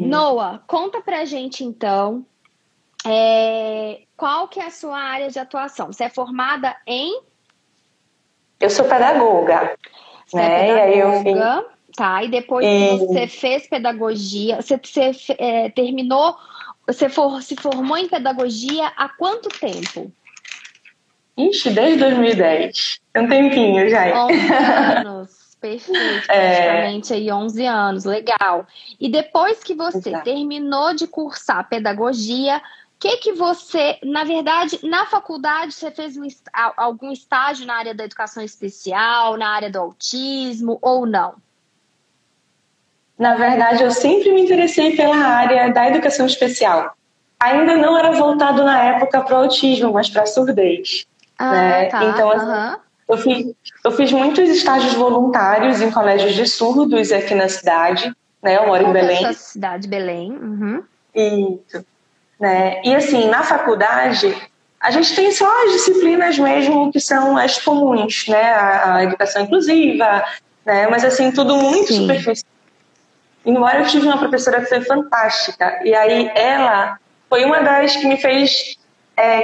Noa, conta pra gente então, qual que é a sua área de atuação? Você é formada em... Eu sou pedagoga. Você é pedagoga, tá? E depois você fez pedagogia, você se formou em pedagogia há quanto tempo? Ixi, desde 2010. É um tempinho já. 11 anos. Perfeito, praticamente aí 11 anos, legal. E depois que você terminou de cursar pedagogia, que você, na verdade, na faculdade você fez algum estágio na área da educação especial, na área do autismo ou não? Na verdade, eu sempre me interessei pela área da educação especial. Ainda não era voltado na época para o autismo, mas para a surdez. Tá. Então, eu fiz muitos estágios voluntários em colégios de surdos aqui na cidade, né? Eu moro em Belém. Na cidade, Belém. Uhum. Isso. Né? E assim, na faculdade, a gente tem só as disciplinas mesmo que são as comuns, né? A educação inclusiva, né? Mas assim, tudo muito superficial. Embora eu tive uma professora que foi fantástica. E aí ela foi uma das que me fez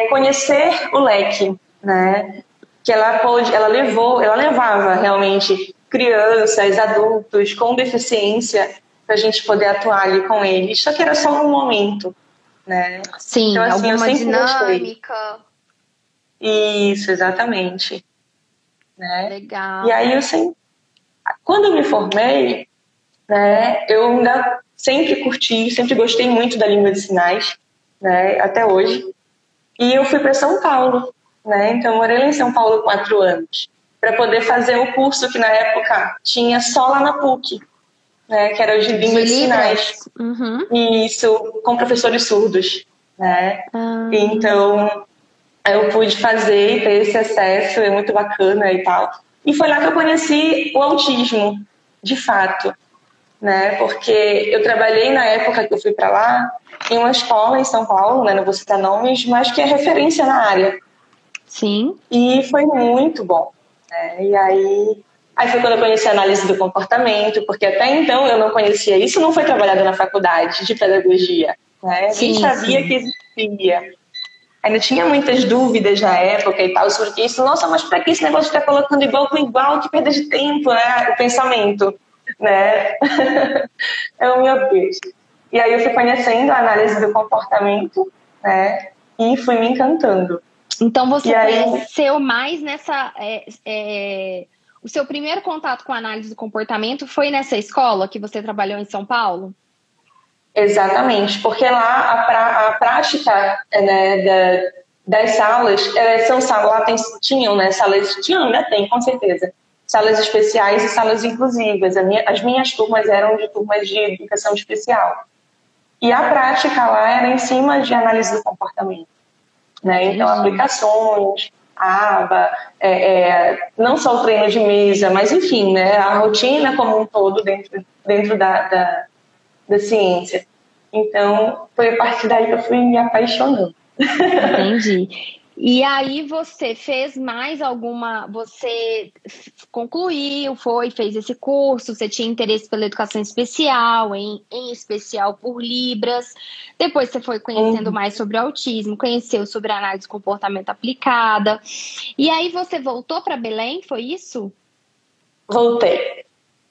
conhecer o leque, né? Que ela levava realmente crianças, adultos com deficiência para a gente poder atuar ali com eles. Só que era só um momento, né? Sim, então, assim, alguma dinâmica. Gostei. Isso, exatamente. Né? Legal. E aí quando eu me formei, né? Eu ainda sempre curti, sempre gostei muito da língua de sinais, né? Até hoje. E eu fui para São Paulo. Né? Então, eu morei lá em São Paulo 4 anos para poder fazer o curso que na época tinha só lá na PUC, né? Que era o de língua de sinais. Uhum. E isso com professores surdos, né? Então eu pude fazer e ter esse acesso, é muito bacana e tal. E foi lá que eu conheci o autismo, de fato, né? Porque eu trabalhei na época que eu fui para lá em uma escola em São Paulo, né? Não vou citar nomes, mas que é referência na área. Sim. E foi muito bom, né? E aí foi quando eu conheci a análise do comportamento, porque até então eu não conhecia. Isso não foi trabalhado na faculdade de pedagogia, né? A gente sabia que existia. Ainda tinha muitas dúvidas na época e tal, sobre isso. Nossa, mas para que esse negócio de estar colocando igual com igual? Que perda de tempo, né? O pensamento, né? Oh, meu Deus. E aí eu fui conhecendo a análise do comportamento, né? E fui me encantando. Então, você cresceu mais nessa... o seu primeiro contato com a análise do comportamento foi nessa escola que você trabalhou em São Paulo? Exatamente, porque lá a prática, né, das salas... Tinham, com certeza. Salas especiais e salas inclusivas. As minhas turmas eram de turmas de educação especial. E a prática lá era em cima de análise do comportamento. Né? Então, aplicações, a ABA, não só o treino de mesa, mas enfim, né? A rotina como um todo dentro da ciência. Então, foi a partir daí que eu fui me apaixonando. Entendi. E aí você fez mais alguma... Você concluiu, fez esse curso, você tinha interesse pela educação especial, em especial por Libras. Depois você foi conhecendo mais sobre autismo, conheceu sobre análise do comportamento aplicada. E aí você voltou para Belém, foi isso? Voltei.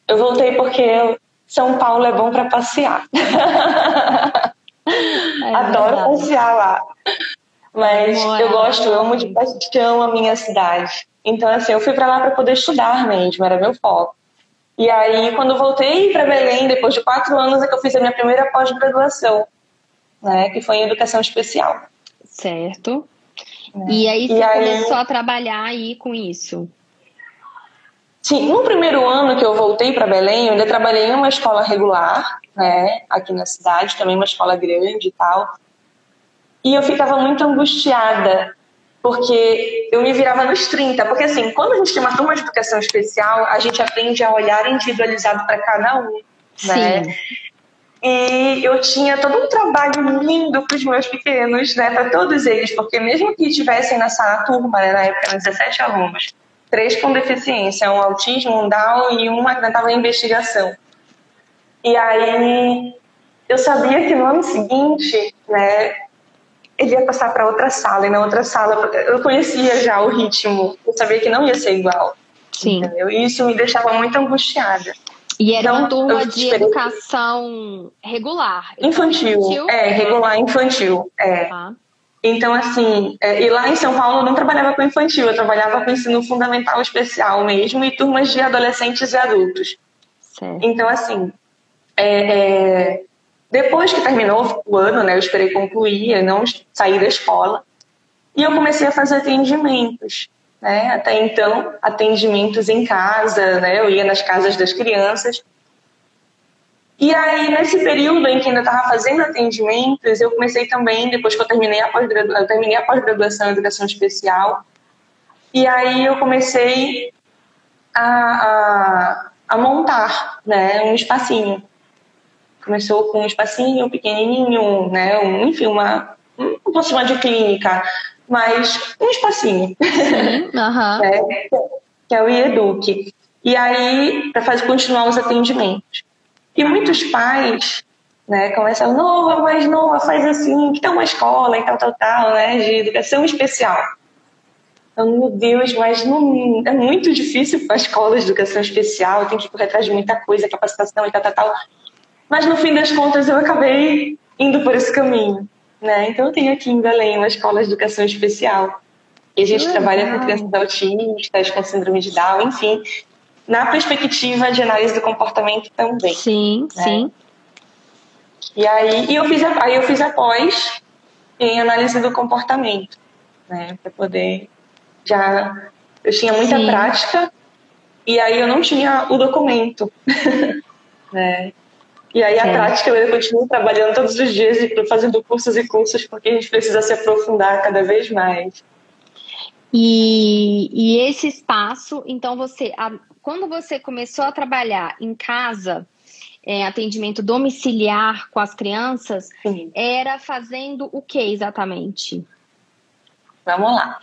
Eu voltei porque São Paulo é bom para passear. Adoro passear lá. Mas eu gosto, eu amo de paixão a minha cidade. Então, assim, eu fui pra lá pra poder estudar mesmo, era meu foco. E aí, quando eu voltei pra Belém, depois de 4 anos, é que eu fiz a minha primeira pós-graduação, né? Que foi em educação especial. Certo. Né? E aí, começou a trabalhar aí com isso? Sim, no primeiro ano que eu voltei pra Belém, eu ainda trabalhei em uma escola regular, né? Aqui na cidade, também uma escola grande e tal. E eu ficava muito angustiada, porque eu me virava nos 30. Porque, assim, quando a gente tem uma turma de educação especial, a gente aprende a olhar individualizado para cada um, né? Sim. E eu tinha todo um trabalho lindo para os meus pequenos, né? Para todos eles, porque mesmo que tivessem nessa turma, né, na época, eram 17 alunos, 3 com deficiência, um autismo, um Down e uma que estava em investigação. E aí... eu sabia que no ano seguinte, né, ele ia passar para outra sala, e na outra sala eu conhecia já o ritmo, eu sabia que não ia ser igual. Sim. Entendeu? E isso me deixava muito angustiada. E era uma turma de educação regular. Infantil. É, regular infantil. É. Ah. Então, assim, e lá em São Paulo eu não trabalhava com infantil, eu trabalhava com ensino fundamental especial mesmo e turmas de adolescentes e adultos. Sim. Então, assim, depois que terminou o ano, né, eu esperei concluir, eu não saí da escola, e eu comecei a fazer atendimentos. Né? Até então, atendimentos em casa, né? Eu ia nas casas das crianças. E aí, nesse período em que ainda estava fazendo atendimentos, eu comecei também, depois que eu terminei a pós-graduação em Educação Especial, e aí eu comecei a montar, né? Um espacinho. Começou com um espacinho pequenininho, né? Enfim, não posso chamar de clínica, mas um espacinho. Sim, que é o IEDUC. E aí, para continuar os atendimentos. E muitos pais, né, começam, Noa, faz assim, que tem uma escola e tal, né, de educação especial. Então, meu Deus, mas não, é muito difícil para a escola de educação especial, tem que correr atrás de muita coisa, capacitação e tal. Mas, no fim das contas, eu acabei indo por esse caminho. Né? Então eu tenho aqui em Belém uma escola de educação especial e a gente trabalha com crianças autistas, com síndrome de Down, enfim, na perspectiva de análise do comportamento também. Sim, né? Sim. E aí eu fiz a pós em análise do comportamento, né? Para poder já eu tinha muita Sim. prática e aí eu não tinha o documento, né? E aí a prática eu continuo trabalhando todos os dias e fazendo cursos e cursos, porque a gente precisa se aprofundar cada vez mais. E esse espaço, então quando você começou a trabalhar em casa, atendimento domiciliar com as crianças, Sim. era fazendo o que exatamente? Vamos lá.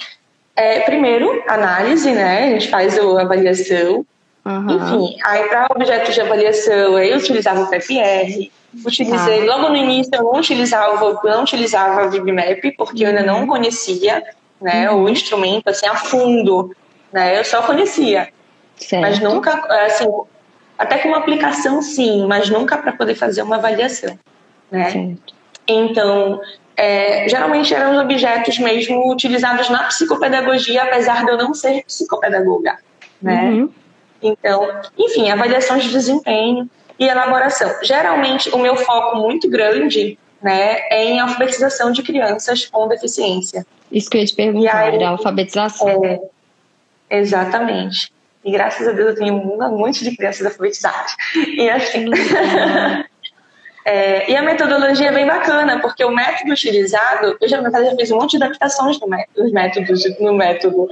Primeiro, análise, né? A gente faz a avaliação. Uhum. Enfim, aí para objetos de avaliação eu utilizava o PEPR, utilizei, logo no início eu não utilizava a VB-MAPP, porque eu ainda não conhecia, né, o instrumento assim a fundo, né, eu só conhecia, certo. Mas nunca, assim, até com uma aplicação sim, mas nunca para poder fazer uma avaliação, né, certo. Então, geralmente eram os objetos mesmo utilizados na psicopedagogia, apesar de eu não ser psicopedagoga, né, Então, enfim, avaliação de desempenho e elaboração. Geralmente, o meu foco muito grande, né, é em alfabetização de crianças com deficiência. Isso que eu ia te perguntar, era alfabetização. Exatamente. E graças a Deus eu tenho um monte de crianças alfabetizadas. E assim... e a metodologia é bem bacana, porque o método utilizado... Eu já fiz um monte de adaptações no método.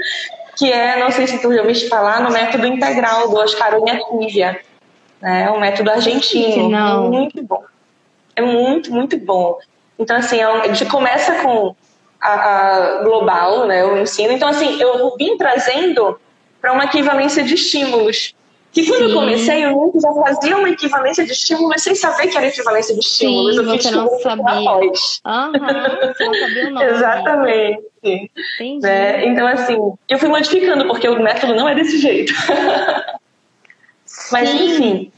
Que é, não sei se tu já ouviste falar, no método integral do Oscar Uniaquívia. É um método argentino. Não. Muito bom. É muito, muito bom. Então, assim, a gente começa com a global, né, o ensino. Então, assim, eu vim trazendo para uma equivalência de estímulos. Que quando Sim. eu comecei, eu já fazia uma equivalência de estímulos sem saber que era equivalência de estímulos. Sim, eu fiz não sabia. Você não sabia o nome. Exatamente. Entendi. Né? Então, assim, eu fui modificando, porque o método não é desse jeito. Mas, enfim.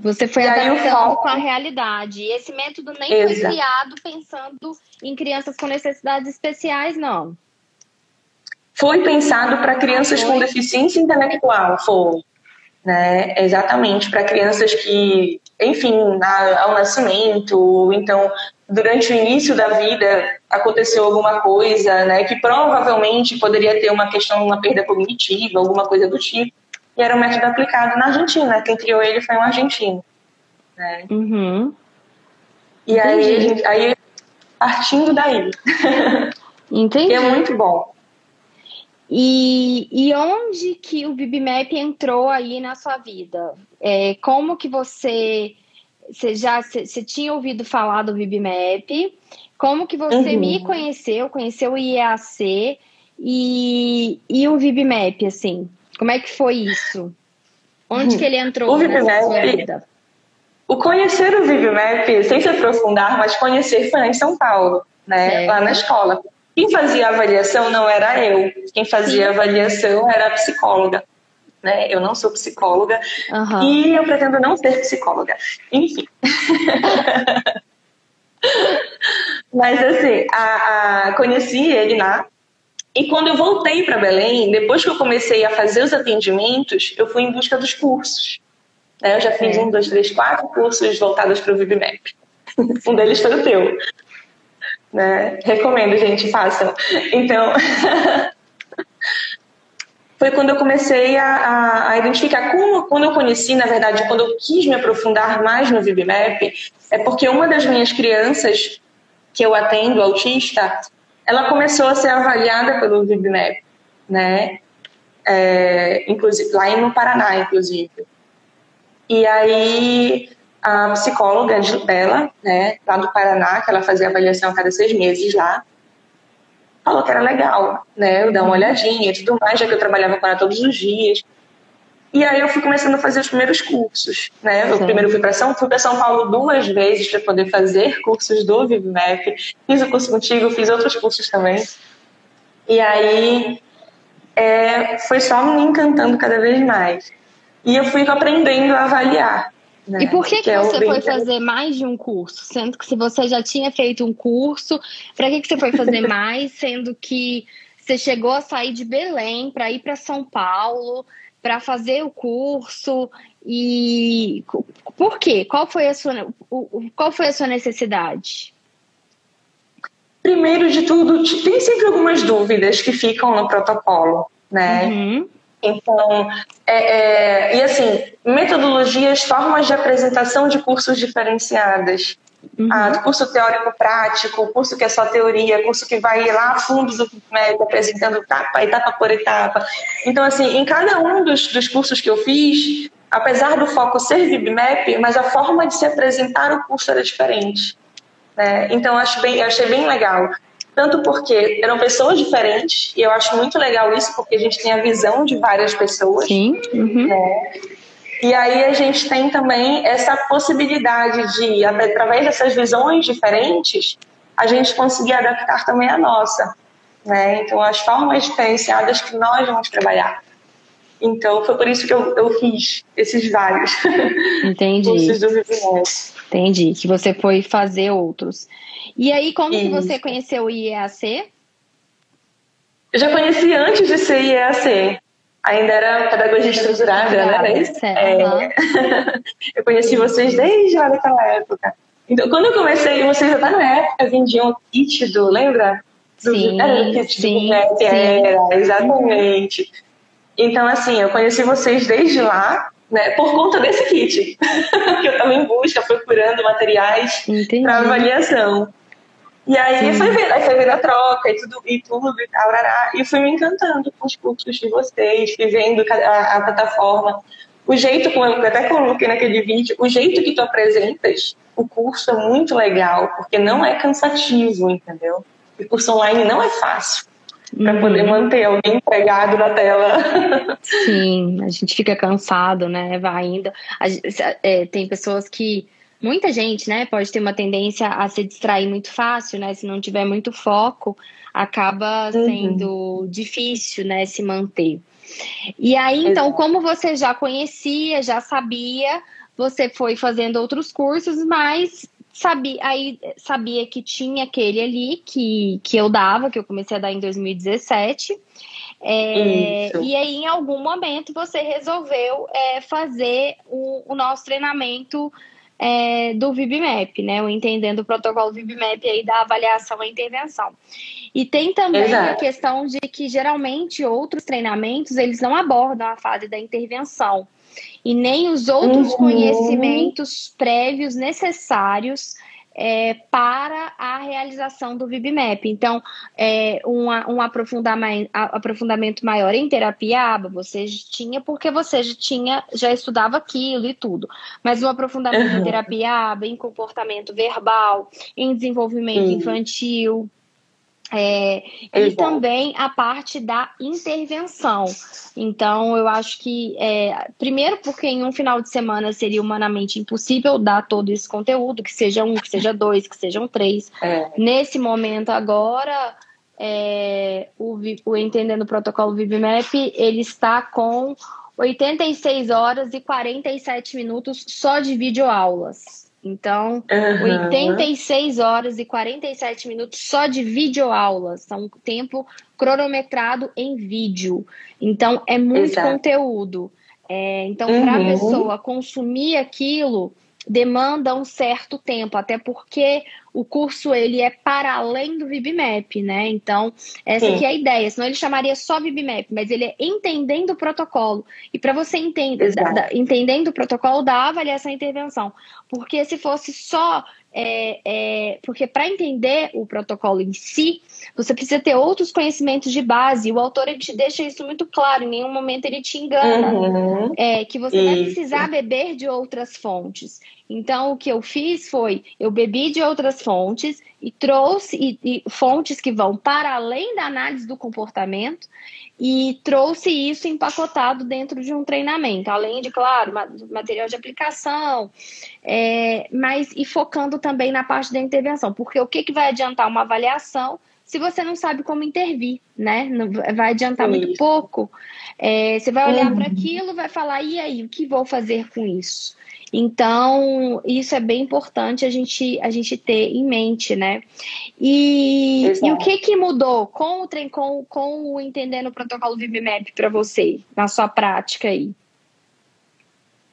Você foi adaptando com a realidade. E esse método nem foi criado pensando em crianças com necessidades especiais, não. Foi pensado para crianças com deficiência intelectual, foi. Né? Exatamente, para crianças que, enfim, ao nascimento, então, durante o início da vida aconteceu alguma coisa, né, que provavelmente poderia ter uma questão, uma perda cognitiva, alguma coisa do tipo, e era um método aplicado na Argentina. Quem criou ele foi um argentino, né? E aí, partindo daí. Entendi. É muito bom. E onde que o VB-MAPP entrou aí na sua vida? Como que você tinha ouvido falar do VB-MAPP? Como que você me conheceu o IEAC e o VB-MAPP, assim? Como é que foi isso? Onde que ele entrou na sua vida? O conhecer o VB-MAPP, sem se aprofundar, mas conhecer foi em São Paulo, né? Lá na escola. Quem fazia a avaliação não era eu, quem fazia a avaliação era a psicóloga, né? Eu não sou psicóloga e eu pretendo não ser psicóloga, enfim. Mas assim, conheci ele lá. E quando eu voltei para Belém, depois que eu comecei a fazer os atendimentos, eu fui em busca dos cursos, né? Eu já fiz 1, 2, 3, 4 cursos voltados para o VB-MAPP. Um deles foi o teu, né? Recomendo, gente, façam. Então foi quando eu comecei a identificar como, quando eu conheci, na verdade, quando eu quis me aprofundar mais no VB-MAPP, é porque uma das minhas crianças que eu atendo, autista, ela começou a ser avaliada pelo VB-MAPP, né? Inclusive lá no Paraná, inclusive. E aí a psicóloga dela, né, lá do Paraná, que ela fazia avaliação a cada 6 meses lá, falou que era legal, né, eu dar uma olhadinha e tudo mais, já que eu trabalhava com ela todos os dias. E aí eu fui começando a fazer os primeiros cursos, né? Eu primeiro fui para São Paulo 2 vezes para poder fazer cursos do VB-MAPP. Fiz o curso contigo, fiz outros cursos também. E aí foi só me encantando cada vez mais. E eu fui aprendendo a avaliar. Né? E por que você foi fazer mais de um curso? Sendo que se você já tinha feito um curso, para que você foi fazer mais? Sendo que você chegou a sair de Belém para ir para São Paulo para fazer o curso. E por quê? Qual foi a sua necessidade? Primeiro de tudo, tem sempre algumas dúvidas que ficam no protocolo, né? Então, e assim, metodologias, formas de apresentação de cursos diferenciadas. Curso teórico-prático, curso que é só teoria, curso que vai lá a fundo do método, apresentando etapa por etapa. Então, assim, em cada um dos cursos que eu fiz, apesar do foco ser VB-MAPP, mas a forma de se apresentar o curso era diferente, né? Então, eu achei bem legal. Tanto porque eram pessoas diferentes, e eu acho muito legal isso, porque a gente tem a visão de várias pessoas. Né? E aí a gente tem também essa possibilidade de, através dessas visões diferentes, a gente conseguir adaptar também a nossa, né? Então, as formas diferenciadas que nós vamos trabalhar. Então, foi por isso que eu fiz esses vários cursos do VB-MAPP. Entendi, que você foi fazer outros. E aí, como que você conheceu o IEAC? Eu já conheci antes de ser IEAC. Ainda era pedagogia estruturada, né? Eu conheci vocês desde lá daquela época. Então, quando eu comecei, vocês até na época vendiam o kit do, lembra? Era, exatamente. Então, assim, eu conheci vocês desde lá, né, por conta desse kit, que eu estava em busca, procurando materiais para avaliação. E aí foi vendo a troca e tudo, e fui me encantando com os cursos de vocês, vivendo a plataforma. O jeito, como eu até coloquei naquele vídeo, o jeito que tu apresentas o curso é muito legal, porque não é cansativo, entendeu? E curso online não é fácil. Para poder manter alguém pegado na tela. Sim, a gente fica cansado, né? Vai ainda. Tem pessoas que... Muita gente, né? Pode ter uma tendência a se distrair muito fácil, né? Se não tiver muito foco, acaba sendo difícil, né? Se manter. E aí, então, como você já conhecia, já sabia, você foi fazendo outros cursos, mas... sabia que tinha aquele ali que eu dava, que eu comecei a dar em 2017. E aí, em algum momento, você resolveu fazer o nosso treinamento do VB-MAPP, né? O Entendendo o Protocolo VB-MAPP aí da avaliação e intervenção. E tem também a questão de que, geralmente, outros treinamentos, eles não abordam a fase da intervenção. E nem os outros conhecimentos prévios necessários para a realização do VB-MAPP. Então, um aprofundamento maior em terapia ABA você tinha, porque você já estudava aquilo e tudo. Mas um aprofundamento em terapia ABA, em comportamento verbal, em desenvolvimento infantil... E também a parte da intervenção. Então, eu acho que, primeiro, porque em um final de semana seria humanamente impossível dar todo esse conteúdo, que seja um, que seja dois, que sejam três. Nesse momento agora, o Entendendo o Protocolo VB-MAPP, ele está com 86 horas e 47 minutos só de videoaulas. Então, 86 horas e 47 minutos só de videoaulas. São um tempo cronometrado em vídeo. Então, é muito conteúdo. Então, para a pessoa consumir aquilo, demanda um certo tempo. Até porque o curso, ele é para além do VB-MAPP, né? Então, essa aqui é a ideia. Senão, ele chamaria só VB-MAPP. Mas ele é Entendendo o Protocolo. E para você entender, Entendendo o Protocolo, da avaliação e intervenção. Porque se fosse só... porque para entender o protocolo em si, você precisa ter outros conhecimentos de base. O autor, ele te deixa isso muito claro. Em nenhum momento ele te engana. Que você vai precisar beber de outras fontes. Então, o que eu fiz foi... Eu bebi de outras fontes e trouxe... E fontes que vão para além da análise do comportamento. E trouxe isso empacotado dentro de um treinamento, além de, claro, material de aplicação, mas e focando também na parte da intervenção, porque o que vai adiantar uma avaliação se você não sabe como intervir, né? Não, vai adiantar muito pouco. Você vai olhar para aquilo, vai falar, e aí, o que vou fazer com isso? Então, isso é bem importante a gente ter em mente, né? E o que mudou com o Entendendo o Protocolo VB-MAPP para você, na sua prática aí?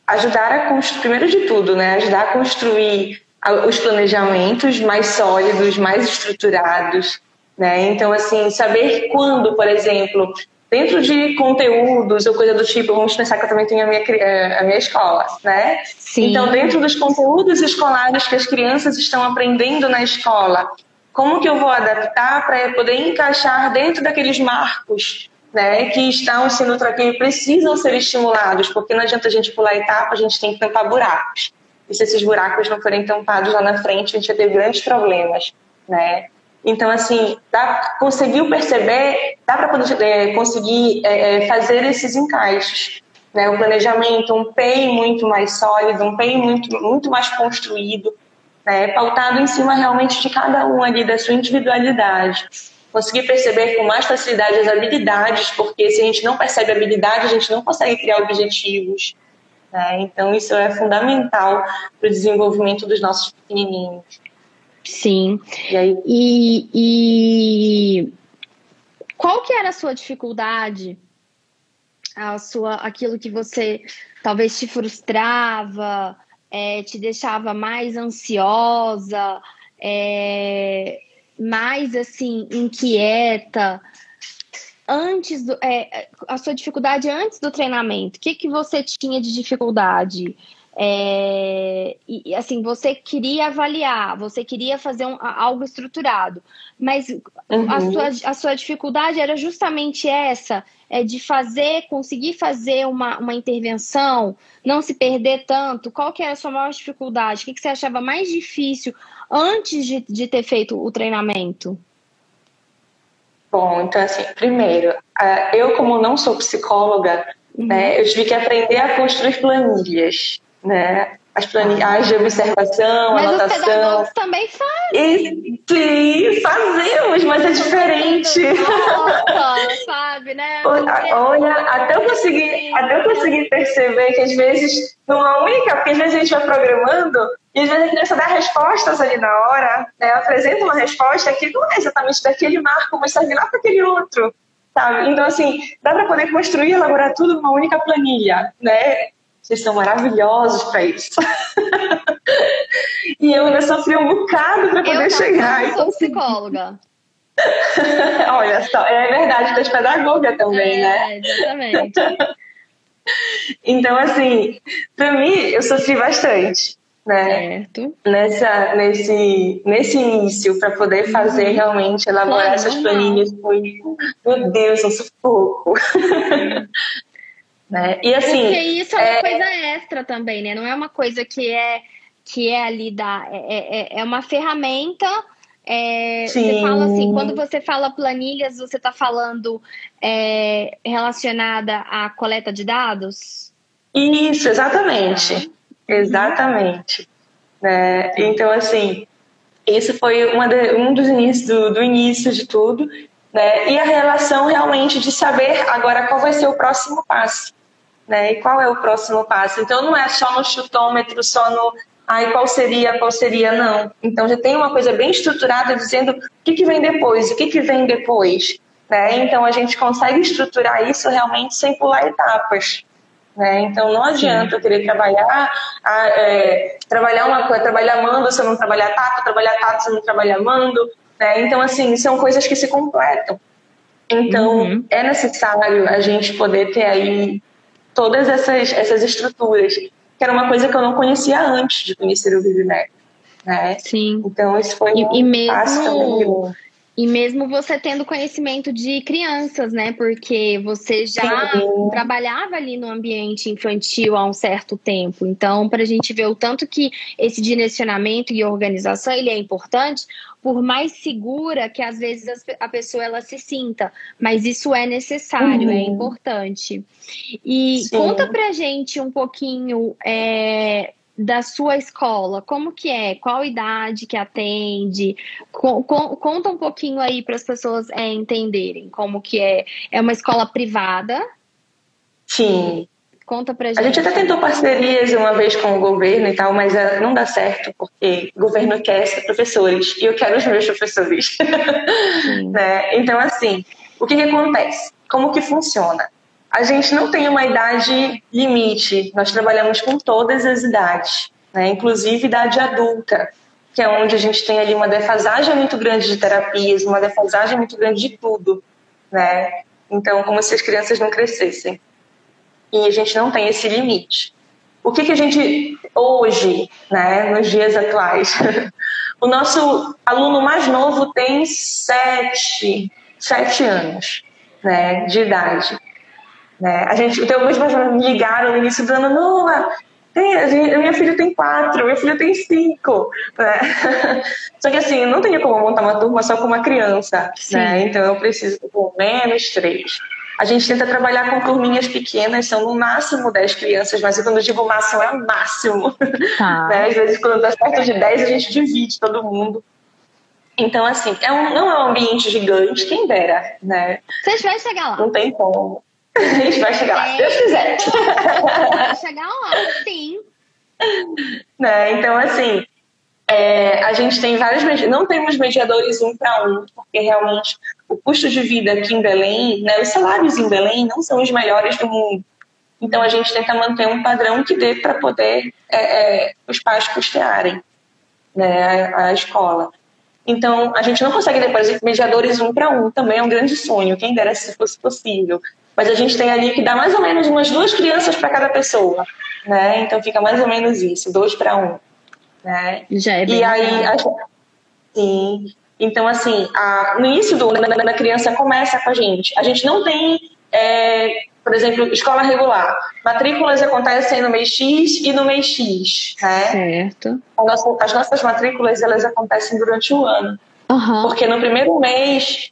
Ajudar a construir, primeiro de tudo, né? Ajudar a construir os planejamentos mais sólidos, mais estruturados, né? Então, assim, saber quando, por exemplo... Dentro de conteúdos ou coisa do tipo, vamos pensar que eu também tenho a minha escola, né? Sim. Então, dentro dos conteúdos escolares que as crianças estão aprendendo na escola, como que eu vou adaptar para poder encaixar dentro daqueles marcos, né, que estão sendo tratados e precisam ser estimulados, porque não adianta a gente pular etapa, a gente tem que tampar buracos. E se esses buracos não forem tampados lá na frente, a gente vai ter grandes problemas, né? Então, assim, conseguiu perceber, dá para conseguir fazer esses encaixes, né? O planejamento, um PEI muito mais sólido, um PEI muito mais construído, né? Pautado em cima realmente de cada um ali, da sua individualidade. Conseguir perceber com mais facilidade as habilidades, porque se a gente não percebe habilidade, a gente não consegue criar objetivos, né? Então, isso é fundamental para o desenvolvimento dos nossos pequenininhos. Sim. E qual que era a sua dificuldade? Aquilo que você talvez te frustrava, te deixava mais ansiosa, mais assim, inquieta, antes a sua dificuldade antes do treinamento. O que você tinha de dificuldade? E assim, você queria avaliar, você queria fazer algo estruturado, mas a sua dificuldade era justamente essa, de conseguir fazer uma intervenção, não se perder tanto. Qual que era a sua maior dificuldade? O que você achava mais difícil antes de ter feito o treinamento? Bom, então assim, primeiro, eu, como não sou psicóloga, né, eu tive que aprender a construir planilhas, né? As planilhas de observação, mas anotação. Mas os pedagogos também fazem. Sim, fazemos, mas é diferente. Nossa, sabe, né? Olha, até eu conseguir perceber que às vezes, porque às vezes a gente vai programando e às vezes a criança dá respostas ali na hora, né? Apresenta uma resposta que não é exatamente daquele marco, mas serve lá para aquele outro, sabe? Então, assim, dá para poder construir e elaborar tudo numa única planilha, né? Vocês são maravilhosos para isso. E eu ainda sofri um bocado para poder chegar. Eu sou psicóloga. Olha só, é verdade, tu és pedagoga também, né? Exatamente. Então, assim, para mim, eu sofri bastante, né? Certo. Nesse início, para poder fazer realmente, elaborar essas planilhas, foi, meu Deus, um sufoco. Né? E assim, porque isso é uma coisa extra também, né? Não é uma coisa que é ali é uma ferramenta Você fala assim, quando você fala planilhas, você está falando relacionada à coleta de dados? Isso, exatamente. Exatamente. Né? Então, assim, esse foi um dos inícios do início de tudo, né? E a relação realmente de saber agora qual vai ser o próximo passo, né? E qual é o próximo passo. Então, não é só no chutômetro, só no qual seria, não. Então, já tem uma coisa bem estruturada dizendo o que vem depois, né? Então, a gente consegue estruturar isso realmente sem pular etapas. Né? Então, não adianta eu querer trabalhar uma coisa, trabalhar mando se eu não trabalhar tato se eu não trabalhar mando. Né? Então, assim, são coisas que se completam. Então, é necessário a gente poder ter aí todas essas estruturas, que era uma coisa que eu não conhecia antes de conhecer o VB-MAPP. Né? Sim. Então, isso foi E mesmo você tendo conhecimento de crianças, né? Porque você já trabalhava ali no ambiente infantil há um certo tempo. Então, para a gente ver o tanto que esse direcionamento e organização, ele é importante, por mais segura que às vezes a pessoa ela se sinta. Mas isso é necessário, é importante. E conta pra gente um pouquinho... da sua escola, como que é? Qual idade que atende? Conta um pouquinho aí para as pessoas entenderem como que é. É uma escola privada? Sim. Conta pra gente. A gente até tentou parcerias uma vez com o governo e tal, mas não dá certo, porque o governo quer professores e eu quero os meus professores. Né? Então, assim, o que acontece? Como que funciona? A gente não tem uma idade limite, nós trabalhamos com todas as idades, né? Inclusive idade adulta, que é onde a gente tem ali uma defasagem muito grande de terapias, uma defasagem muito grande de tudo, né? Então, como se as crianças não crescessem. E a gente não tem esse limite. O que a gente, hoje, né, nos dias atuais, o nosso aluno mais novo tem 7 anos, né, de idade. Né? Então, algumas pessoas me ligaram no início do ano: Noa, minha filha tem 4, minha filha tem 5, né? Só que, assim, não tenho como montar uma turma só com uma criança, né? Então eu preciso de pelo menos 3. A gente tenta trabalhar com turminhas pequenas, são no máximo 10 crianças, mas quando eu digo máximo é o máximo, né? Às vezes, quando dá perto de 10, a gente divide todo mundo. Então, assim, não é um ambiente gigante, quem dera, né? Vocês vão chegar lá, não tem como. A gente vai chegar lá, se Deus quiser. Vai chegar lá, sim. Né? Então, assim, a gente tem vários mediadores. Não temos mediadores 1 para 1, porque realmente o custo de vida aqui em Belém, né, os salários em Belém não são os melhores do mundo. Então, a gente tenta manter um padrão que dê para poder os pais custearem, né, a escola. Então, a gente não consegue depois mediadores 1 para 1, também é um grande sonho, quem dera se fosse possível. Mas a gente tem ali que dá mais ou menos umas 2 crianças para cada pessoa, né? Então fica mais ou menos isso, 2 para 1, né? Já é bem. E aí, sim. Então, assim, no início do ano, a criança começa com a gente. A gente não tem, por exemplo, escola regular. Matrículas acontecem no mês X e no mês X, né? Certo. As nossas matrículas, elas acontecem durante o ano. Uhum. Porque no primeiro mês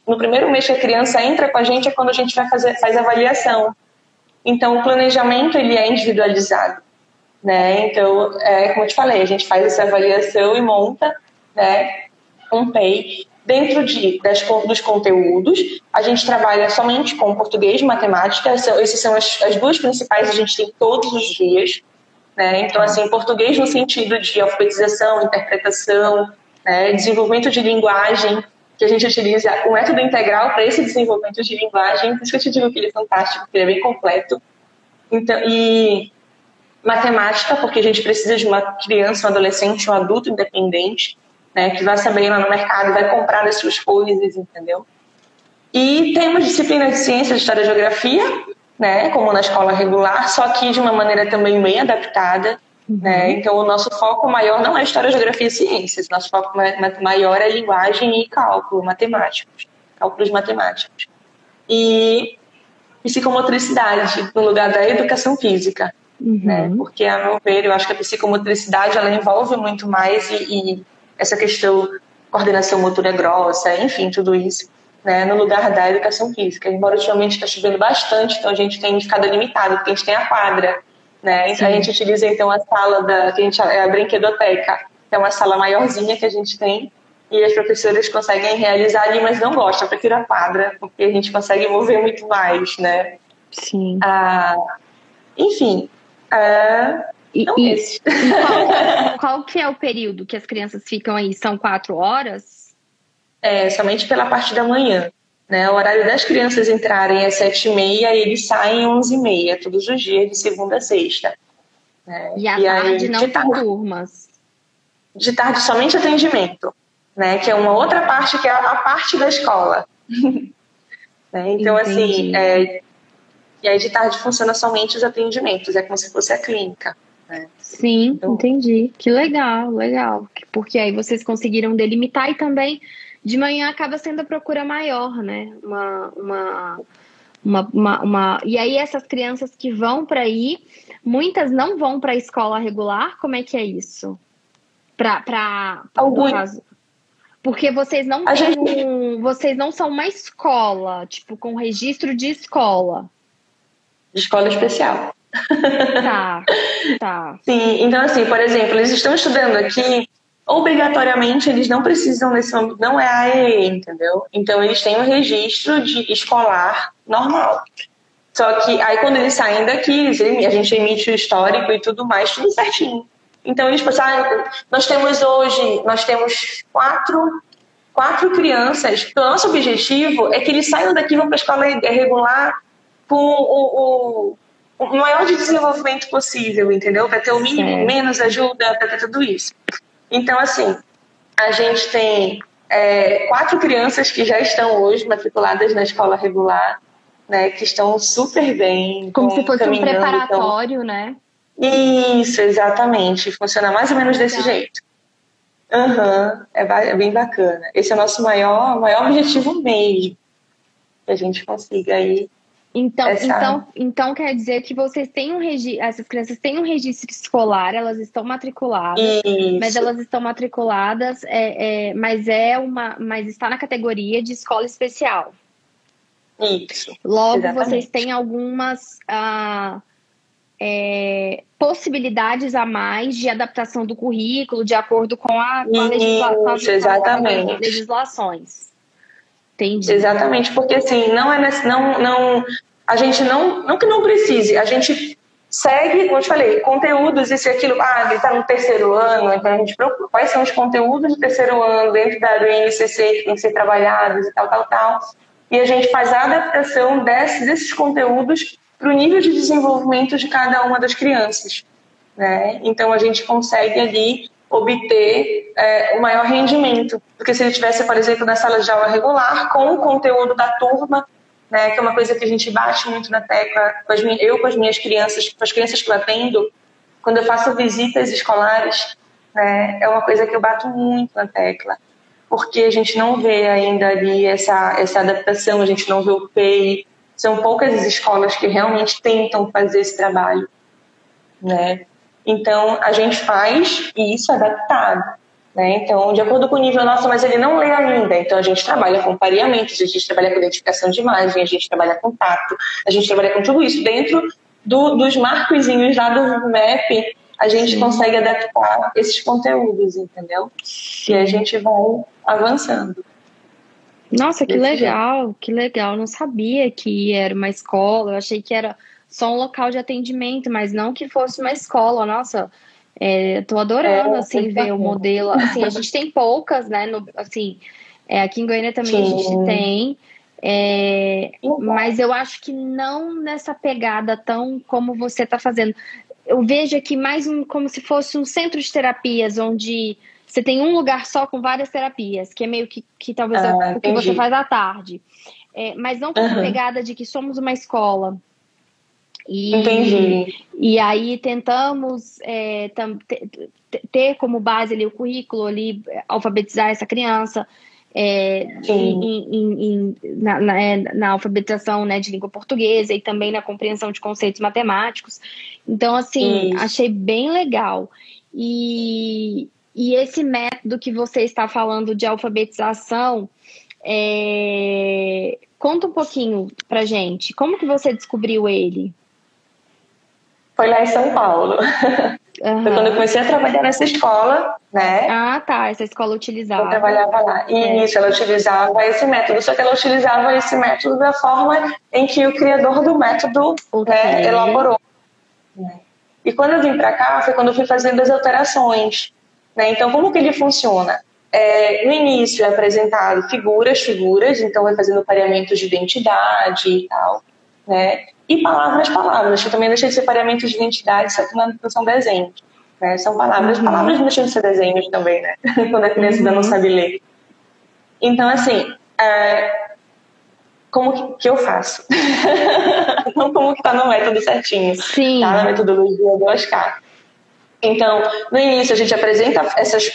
que a criança entra com a gente é quando a gente faz a avaliação. Então, o planejamento, ele é individualizado, né? Então, como eu te falei, a gente faz essa avaliação e monta, né, um PEI. Dentro dos conteúdos, a gente trabalha somente com português e matemática. Essas são as 2 principais, a gente tem todos os dias, né? Então, assim, português no sentido de alfabetização, interpretação, né, desenvolvimento de linguagem, que a gente utiliza o método integral para esse desenvolvimento de linguagem. Por isso que eu te digo que ele é fantástico, porque ele é bem completo. Então, e matemática, porque a gente precisa de uma criança, um adolescente, um adulto independente, né, que vai saber ir lá no mercado, vai comprar as suas coisas, entendeu? E temos disciplinas de ciência, de história e geografia, né, como na escola regular, só que de uma maneira também bem adaptada. Né? Então, o nosso foco maior não é história, geografia e ciências. Nosso foco maior é linguagem e cálculos matemáticos e psicomotricidade no lugar da educação física, né? Porque, a meu ver, eu acho que a psicomotricidade ela envolve muito mais, e essa questão coordenação motora grossa, enfim, tudo isso, né, no lugar da educação física. Embora ultimamente está chovendo bastante, então a gente tem ficado limitado, porque a gente tem a quadra, né? Então a gente utiliza então a sala que a gente é a brinquedoteca, que é uma sala maiorzinha que a gente tem, e as professoras conseguem realizar ali, mas não gostam, prefiro a quadra, porque a gente consegue mover muito mais, né? Sim. Enfim, qual que é o período que as crianças ficam aí? São 4 horas? É, somente pela parte da manhã, né? O horário das crianças entrarem é 7h30 e eles saem 11h30, todos os dias, de segunda a sexta. Né? E à tarde não tem turmas? De tarde somente atendimento, né? Que é uma outra parte, que é a parte da escola. Né? Então, entendi. Assim... E aí de tarde funciona somente os atendimentos, é como se fosse a clínica. Né? Sim, então, entendi. Que legal, legal. Porque aí vocês conseguiram delimitar, e também de manhã acaba sendo a procura maior, né? E aí essas crianças que vão para aí, muitas não vão para a escola regular, como é que é isso? Porque vocês não são uma escola, tipo, com registro de escola. De escola especial. Tá. Sim, então assim, por exemplo, eles estão estudando aqui, obrigatoriamente eles não precisam desse, não é a EE, entendeu? Então eles têm um registro de escolar normal. Só que aí quando eles saem daqui, a gente emite o histórico e tudo mais, tudo certinho. Então eles passaram, nós temos 4 crianças, então, o nosso objetivo é que eles saiam daqui e vão para a escola regular com o maior de desenvolvimento possível, entendeu? Para ter o mínimo, menos ajuda, para ter tudo isso. Então, assim, a gente tem 4 crianças que já estão hoje matriculadas na escola regular, né? Que estão super bem. Como se fosse um preparatório, então... né? Isso, exatamente. Funciona mais ou menos desse jeito. É bem bacana. Esse é o nosso maior objetivo mesmo. Que a gente consiga aí. Então quer dizer que vocês têm essas crianças têm um registro escolar, elas estão matriculadas, isso. Mas elas estão matriculadas, mas está na categoria de escola especial. Isso. Logo, exatamente. Vocês têm algumas possibilidades a mais de adaptação do currículo de acordo com as legislações. Entendi. Exatamente, porque assim, não precise, a gente segue, como eu te falei, conteúdos, isso e aquilo, ele está no terceiro ano, então a gente procura quais são os conteúdos do terceiro ano dentro da BNCC que tem que ser trabalhados e tal, e a gente faz a adaptação desses conteúdos para o nível de desenvolvimento de cada uma das crianças, né? Então a gente consegue ali obter o maior rendimento, porque se ele estivesse, por exemplo, na sala de aula regular, com o conteúdo da turma, né, que é uma coisa que a gente bate muito na tecla, com as minhas crianças, com as crianças que eu atendo, quando eu faço visitas escolares, né, é uma coisa que eu bato muito na tecla, porque a gente não vê ainda ali essa adaptação, a gente não vê o PEI, são poucas as escolas que realmente tentam fazer esse trabalho, né? Então, a gente faz isso adaptado, né? Então, de acordo com o nível nosso, mas ele não lê ainda. Então, a gente trabalha com pareamentos, a gente trabalha com identificação de imagem, a gente trabalha com tato, a gente trabalha com tudo isso. Dentro dos marcozinhos lá do VB-MAPP, a gente consegue adaptar esses conteúdos, entendeu? E a gente vai avançando. Nossa, que legal, que legal. Não sabia que era uma escola, eu achei que era... só um local de atendimento, mas não que fosse uma escola. Nossa, tô adorando, assim, ver o modelo. Assim, a gente tem poucas, né? Aqui em Goiânia também a gente tem. Mas eu acho que não nessa pegada tão como você tá fazendo. Eu vejo aqui mais como se fosse um centro de terapias, onde você tem um lugar só com várias terapias, que é meio que talvez o que você faz à tarde. Mas não com essa pegada de que somos uma escola. Entendi. E aí tentamos ter como base ali o currículo, ali, alfabetizar essa criança na alfabetização, né, de língua portuguesa, e também na compreensão de conceitos matemáticos. Então, assim, achei bem legal. E, E esse método que você está falando de alfabetização, conta um pouquinho pra gente. Como que você descobriu ele? Foi lá em São Paulo. Uhum. Foi quando eu comecei a trabalhar nessa escola, né? Ah, tá. Essa escola utilizava. Eu trabalhava lá. E isso, ela utilizava esse método. Só que ela utilizava esse método da forma em que o criador do método, okay, né, elaborou. E quando eu vim pra cá, foi quando eu fui fazendo as alterações. Né? Então, como que ele funciona? No início é apresentado figuras. Então, vai fazendo pareamentos de identidade e tal, né? E palavras, eu também deixei de ser pareamento de identidade, só que não são desenhos, né? São palavras, palavras não deixam de ser desenhos também, né? Quando a criança ainda não sabe ler. Então, assim, como que eu faço? Não como que tá no método certinho. Sim. Tá na metodologia do Oscar. Então, no início a gente apresenta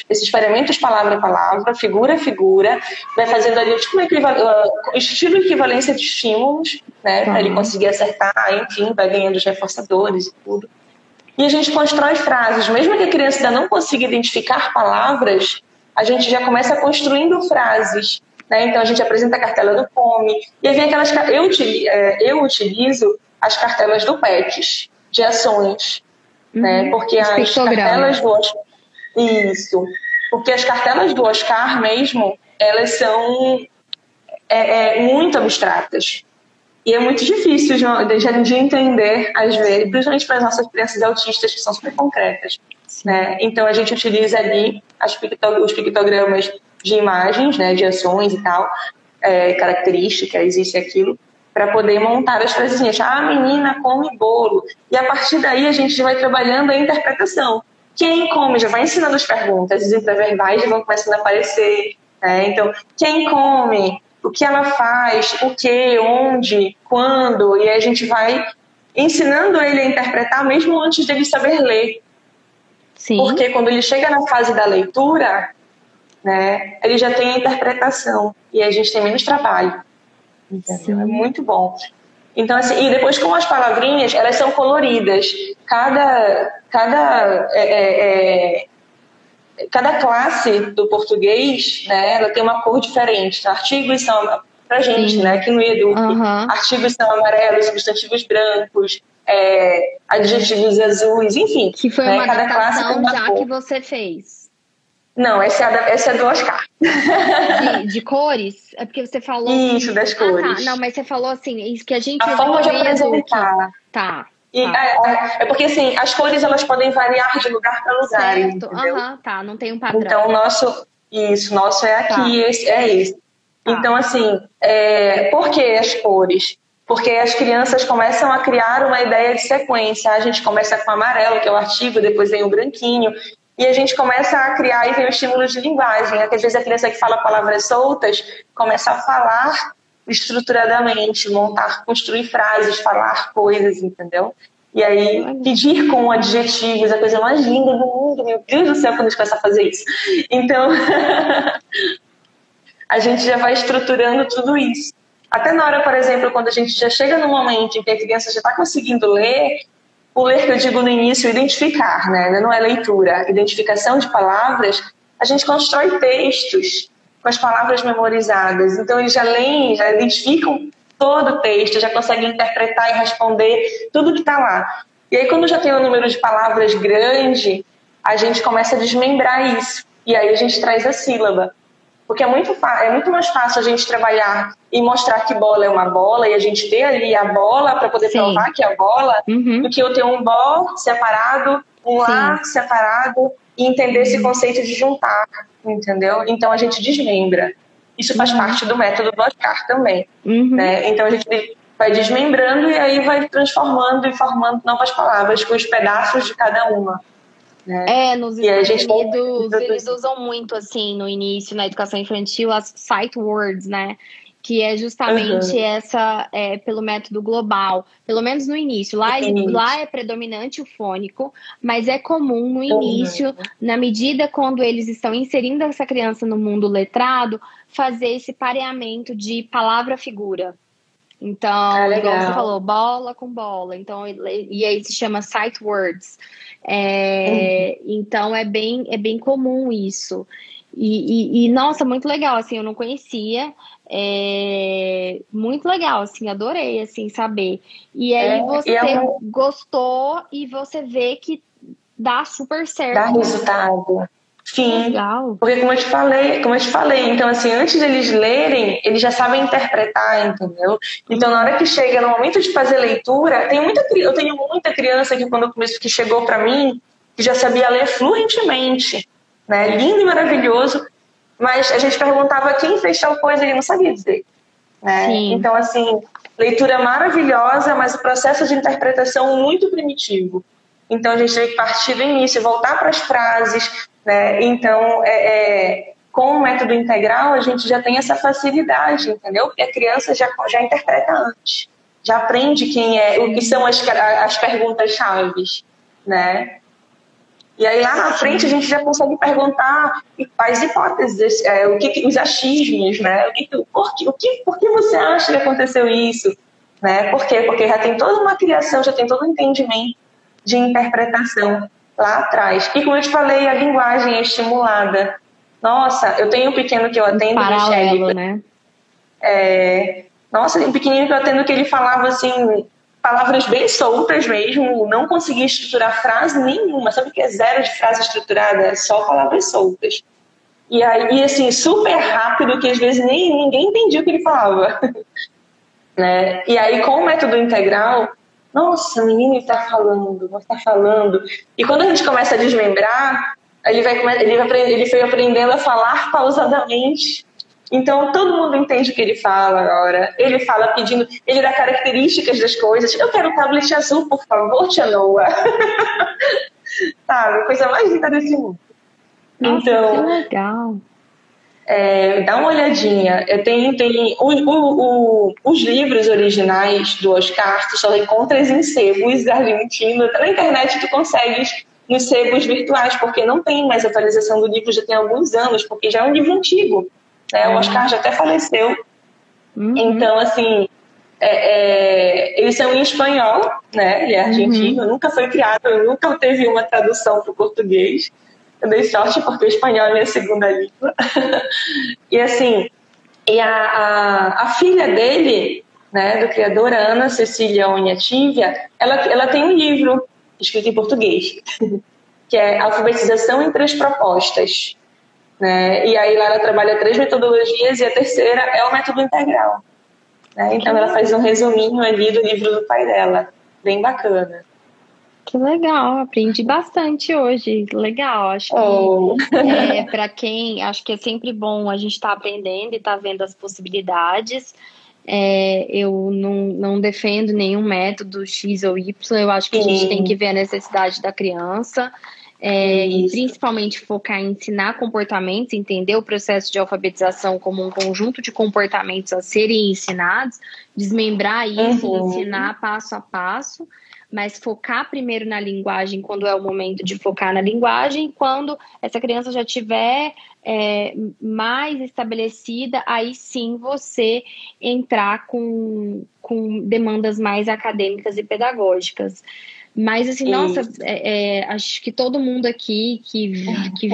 esses pareamentos palavra a palavra, figura a figura, vai fazendo ali tipo um estilo equivalência de estímulos, né, para ele conseguir acertar, enfim, vai ganhando os reforçadores e tudo. E a gente constrói frases, mesmo que a criança ainda não consiga identificar palavras, a gente já começa construindo frases, né? Então a gente apresenta a cartela do POME, e aí vem aquelas... Eu utilizo as cartelas do PECs, de ações, né? Porque as cartelas do Oscar... Isso. Porque as cartelas do Oscar mesmo, elas são muito abstratas. E é muito difícil de entender, às vezes, principalmente para as nossas crianças autistas, que são super concretas. Né? Então, a gente utiliza ali os pictogramas de imagens, né, de ações e tal, características, isso e aquilo, para poder montar as frasezinhas. Ah, menina come bolo. E a partir daí a gente vai trabalhando a interpretação. Quem come já vai ensinando as perguntas, os intraverbais já vão começando a aparecer. Né? Então, quem come, o que ela faz, o que, onde, quando. E aí a gente vai ensinando ele a interpretar mesmo antes dele saber ler. Sim. Porque quando ele chega na fase da leitura, né, ele já tem a interpretação e a gente tem menos trabalho. Sim. É muito bom. Então, assim, e depois com as palavrinhas, elas são coloridas. Cada classe do português, né, ela tem uma cor diferente. Então, artigos são, pra gente, né, aqui no IEDUC, artigos são amarelos, substantivos brancos, adjetivos azuis, enfim. Que foi, né, uma cada classe tem uma já cor. Que você fez. Não, essa é do Oscar. De cores? É porque você falou... Isso, assim, das cores. Tá. Não, mas você falou assim, isso que a gente... A forma de apresentar. Tá. E, é porque, assim, as cores, elas podem variar de lugar para lugar, certo. Tá, não tem um padrão. Então, o nosso... Isso, nosso é aqui, tá. Esse é esse. Tá. Então, assim, por que as cores? Porque as crianças começam a criar uma ideia de sequência. A gente começa com o amarelo, que é o artigo, depois vem o branquinho... E a gente começa a criar e vem o estímulo de linguagem, né? Que às vezes a criança que fala palavras soltas começa a falar estruturadamente, montar, construir frases, falar coisas, entendeu? E aí pedir com adjetivos, a coisa mais linda do mundo, meu Deus do céu, quando a gente começa a fazer isso. Então, a gente já vai estruturando tudo isso. Até na hora, por exemplo, quando a gente já chega no momento em que a criança já está conseguindo ler... O ler que eu digo no início, identificar, né? Não é leitura. Identificação de palavras, a gente constrói textos com as palavras memorizadas. Então, eles já leem, já identificam todo o texto, já conseguem interpretar e responder tudo que está lá. E aí, quando já tem um número de palavras grande, a gente começa a desmembrar isso. E aí, a gente traz a sílaba. Porque é muito mais fácil a gente trabalhar e mostrar que bola é uma bola e a gente ter ali a bola para poder provar que é a bola, do que eu ter um bó separado, um lá separado e entender esse conceito de juntar, entendeu? Então a gente desmembra. Isso faz parte do método do Oscar também. Né? Então a gente vai desmembrando e aí vai transformando e formando novas palavras com os pedaços de cada uma. Né? Nos Estados Unidos eles usam muito assim no início, na educação infantil, as sight words, né? Que é justamente essa, pelo método global, pelo menos no início. Lá é predominante o fônico, mas é comum no início, na medida quando eles estão inserindo essa criança no mundo letrado, fazer esse pareamento de palavra-figura. Então, igual você falou, bola com bola. Então, e aí se chama sight words. Então, é bem comum isso. E nossa, muito legal, assim, eu não conhecia. Muito legal, assim, adorei, assim, saber. E aí você gostou e você vê que dá super certo. Dá resultado. Sim, legal. Porque como eu te falei, então assim, antes deles lerem, eles já sabem interpretar, entendeu? Então na hora que chega, no momento de fazer leitura, eu tenho muita criança que quando eu começo, que chegou pra mim, que já sabia ler fluentemente, né? Lindo e maravilhoso, mas a gente perguntava quem fez tal coisa, ele não sabia dizer, né? Sim. Então assim, leitura maravilhosa, mas o processo de interpretação muito primitivo. Então a gente teve que partir do início, voltar para as frases, né? Então, com o método integral, a gente já tem essa facilidade, entendeu? Porque a criança já interpreta antes, já aprende o que são as perguntas-chave, né? E aí lá na frente a gente já consegue perguntar as hipóteses, os achismos, né? Por que você acha que aconteceu isso? Né? Por quê? Porque já tem toda uma criação, já tem todo um entendimento de interpretação lá atrás. E como eu te falei, a linguagem é estimulada. Nossa, eu tenho um pequeno que eu atendo, paralelo, Michele, né? Nossa, tem um pequenininho que eu atendo que ele falava assim, palavras bem soltas mesmo, não conseguia estruturar frase nenhuma. Sabe o que é zero de frase estruturada? É só palavras soltas. E aí, assim, super rápido, que às vezes ninguém entendia o que ele falava. Né? E aí, com o método integral, nossa, o menino está falando. E quando a gente começa a desmembrar, ele foi aprendendo a falar pausadamente. Então, todo mundo entende o que ele fala agora. Ele fala pedindo, ele dá características das coisas. Eu quero um tablet azul, por favor, tia Noa. Sabe, coisa mais linda desse mundo. Nossa, então, que legal. Dá uma olhadinha. Os livros originais do Oscar, tu só encontras em sebos argentinos. Na internet tu consegues nos sebos virtuais, porque não tem mais atualização do livro, já tem alguns anos, porque já é um livro antigo, né? O Oscar já até faleceu. Então, assim, eles são em espanhol, né? Ele é argentino, nunca foi criado, nunca teve uma tradução para o português. Eu dei sorte porque o espanhol é minha segunda língua. E assim, a filha dele, né, do criador, Ana Cecilia Oñativia, ela tem um livro escrito em português, que é Alfabetização em Três Propostas. Né? E aí lá ela trabalha 3 metodologias e a terceira é o método integral. Né? Então ela faz um resuminho ali do livro do pai dela. Bem bacana. Que legal, aprendi bastante hoje, legal, acho que para quem, acho que é sempre bom a gente tá aprendendo e tá vendo as possibilidades. Eu não defendo nenhum método X ou Y, eu acho que a gente tem que ver a necessidade da criança, e principalmente focar em ensinar comportamentos, entender o processo de alfabetização como um conjunto de comportamentos a serem ensinados, desmembrar isso, ensinar passo a passo, mas focar primeiro na linguagem, quando é o momento de focar na linguagem, quando essa criança já tiver mais estabelecida, aí sim você entrar com demandas mais acadêmicas e pedagógicas. Mas assim, nossa, acho que todo mundo aqui que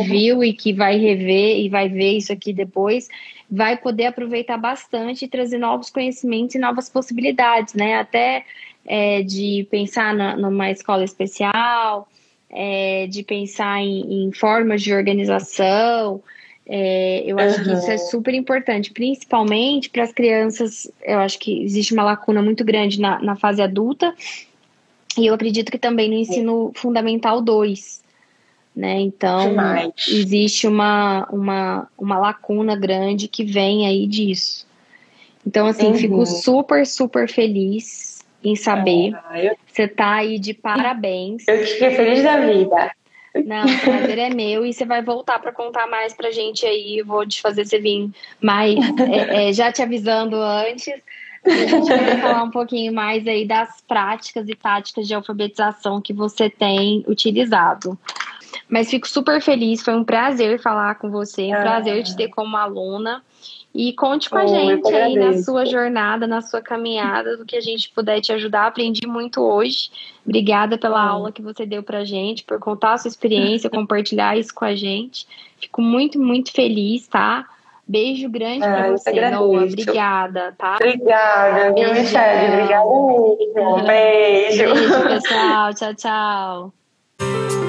viu e que vai rever e vai ver isso aqui depois, vai poder aproveitar bastante e trazer novos conhecimentos e novas possibilidades, né? Até de pensar numa escola especial, de pensar em formas de organização. Eu acho que isso é super importante, principalmente para as crianças. Eu acho que existe uma lacuna muito grande na fase adulta, e eu acredito que também no ensino fundamental 2, né? Então, existe uma lacuna grande que vem aí disso. Então, assim, fico super, super feliz em saber. Você tá aí de parabéns. Eu fiquei feliz da vida. Não, o prazer é meu, e você vai voltar para contar mais pra gente aí. Eu vou te fazer você vir mais, já te avisando antes. A gente vai falar um pouquinho mais aí das práticas e táticas de alfabetização que você tem utilizado. Mas fico super feliz, foi um prazer falar com você, um prazer te ter como aluna. E conte com a gente aí na sua jornada, na sua caminhada, do que a gente puder te ajudar. Aprendi muito hoje. Obrigada pela aula que você deu pra gente, por contar a sua experiência, compartilhar isso com a gente. Fico muito, muito feliz, tá? Beijo grande pra você, Noa. Obrigada, tá? Obrigada, viu, Michele? Obrigada mesmo. Beijo. Beijo, pessoal. Tchau, tchau.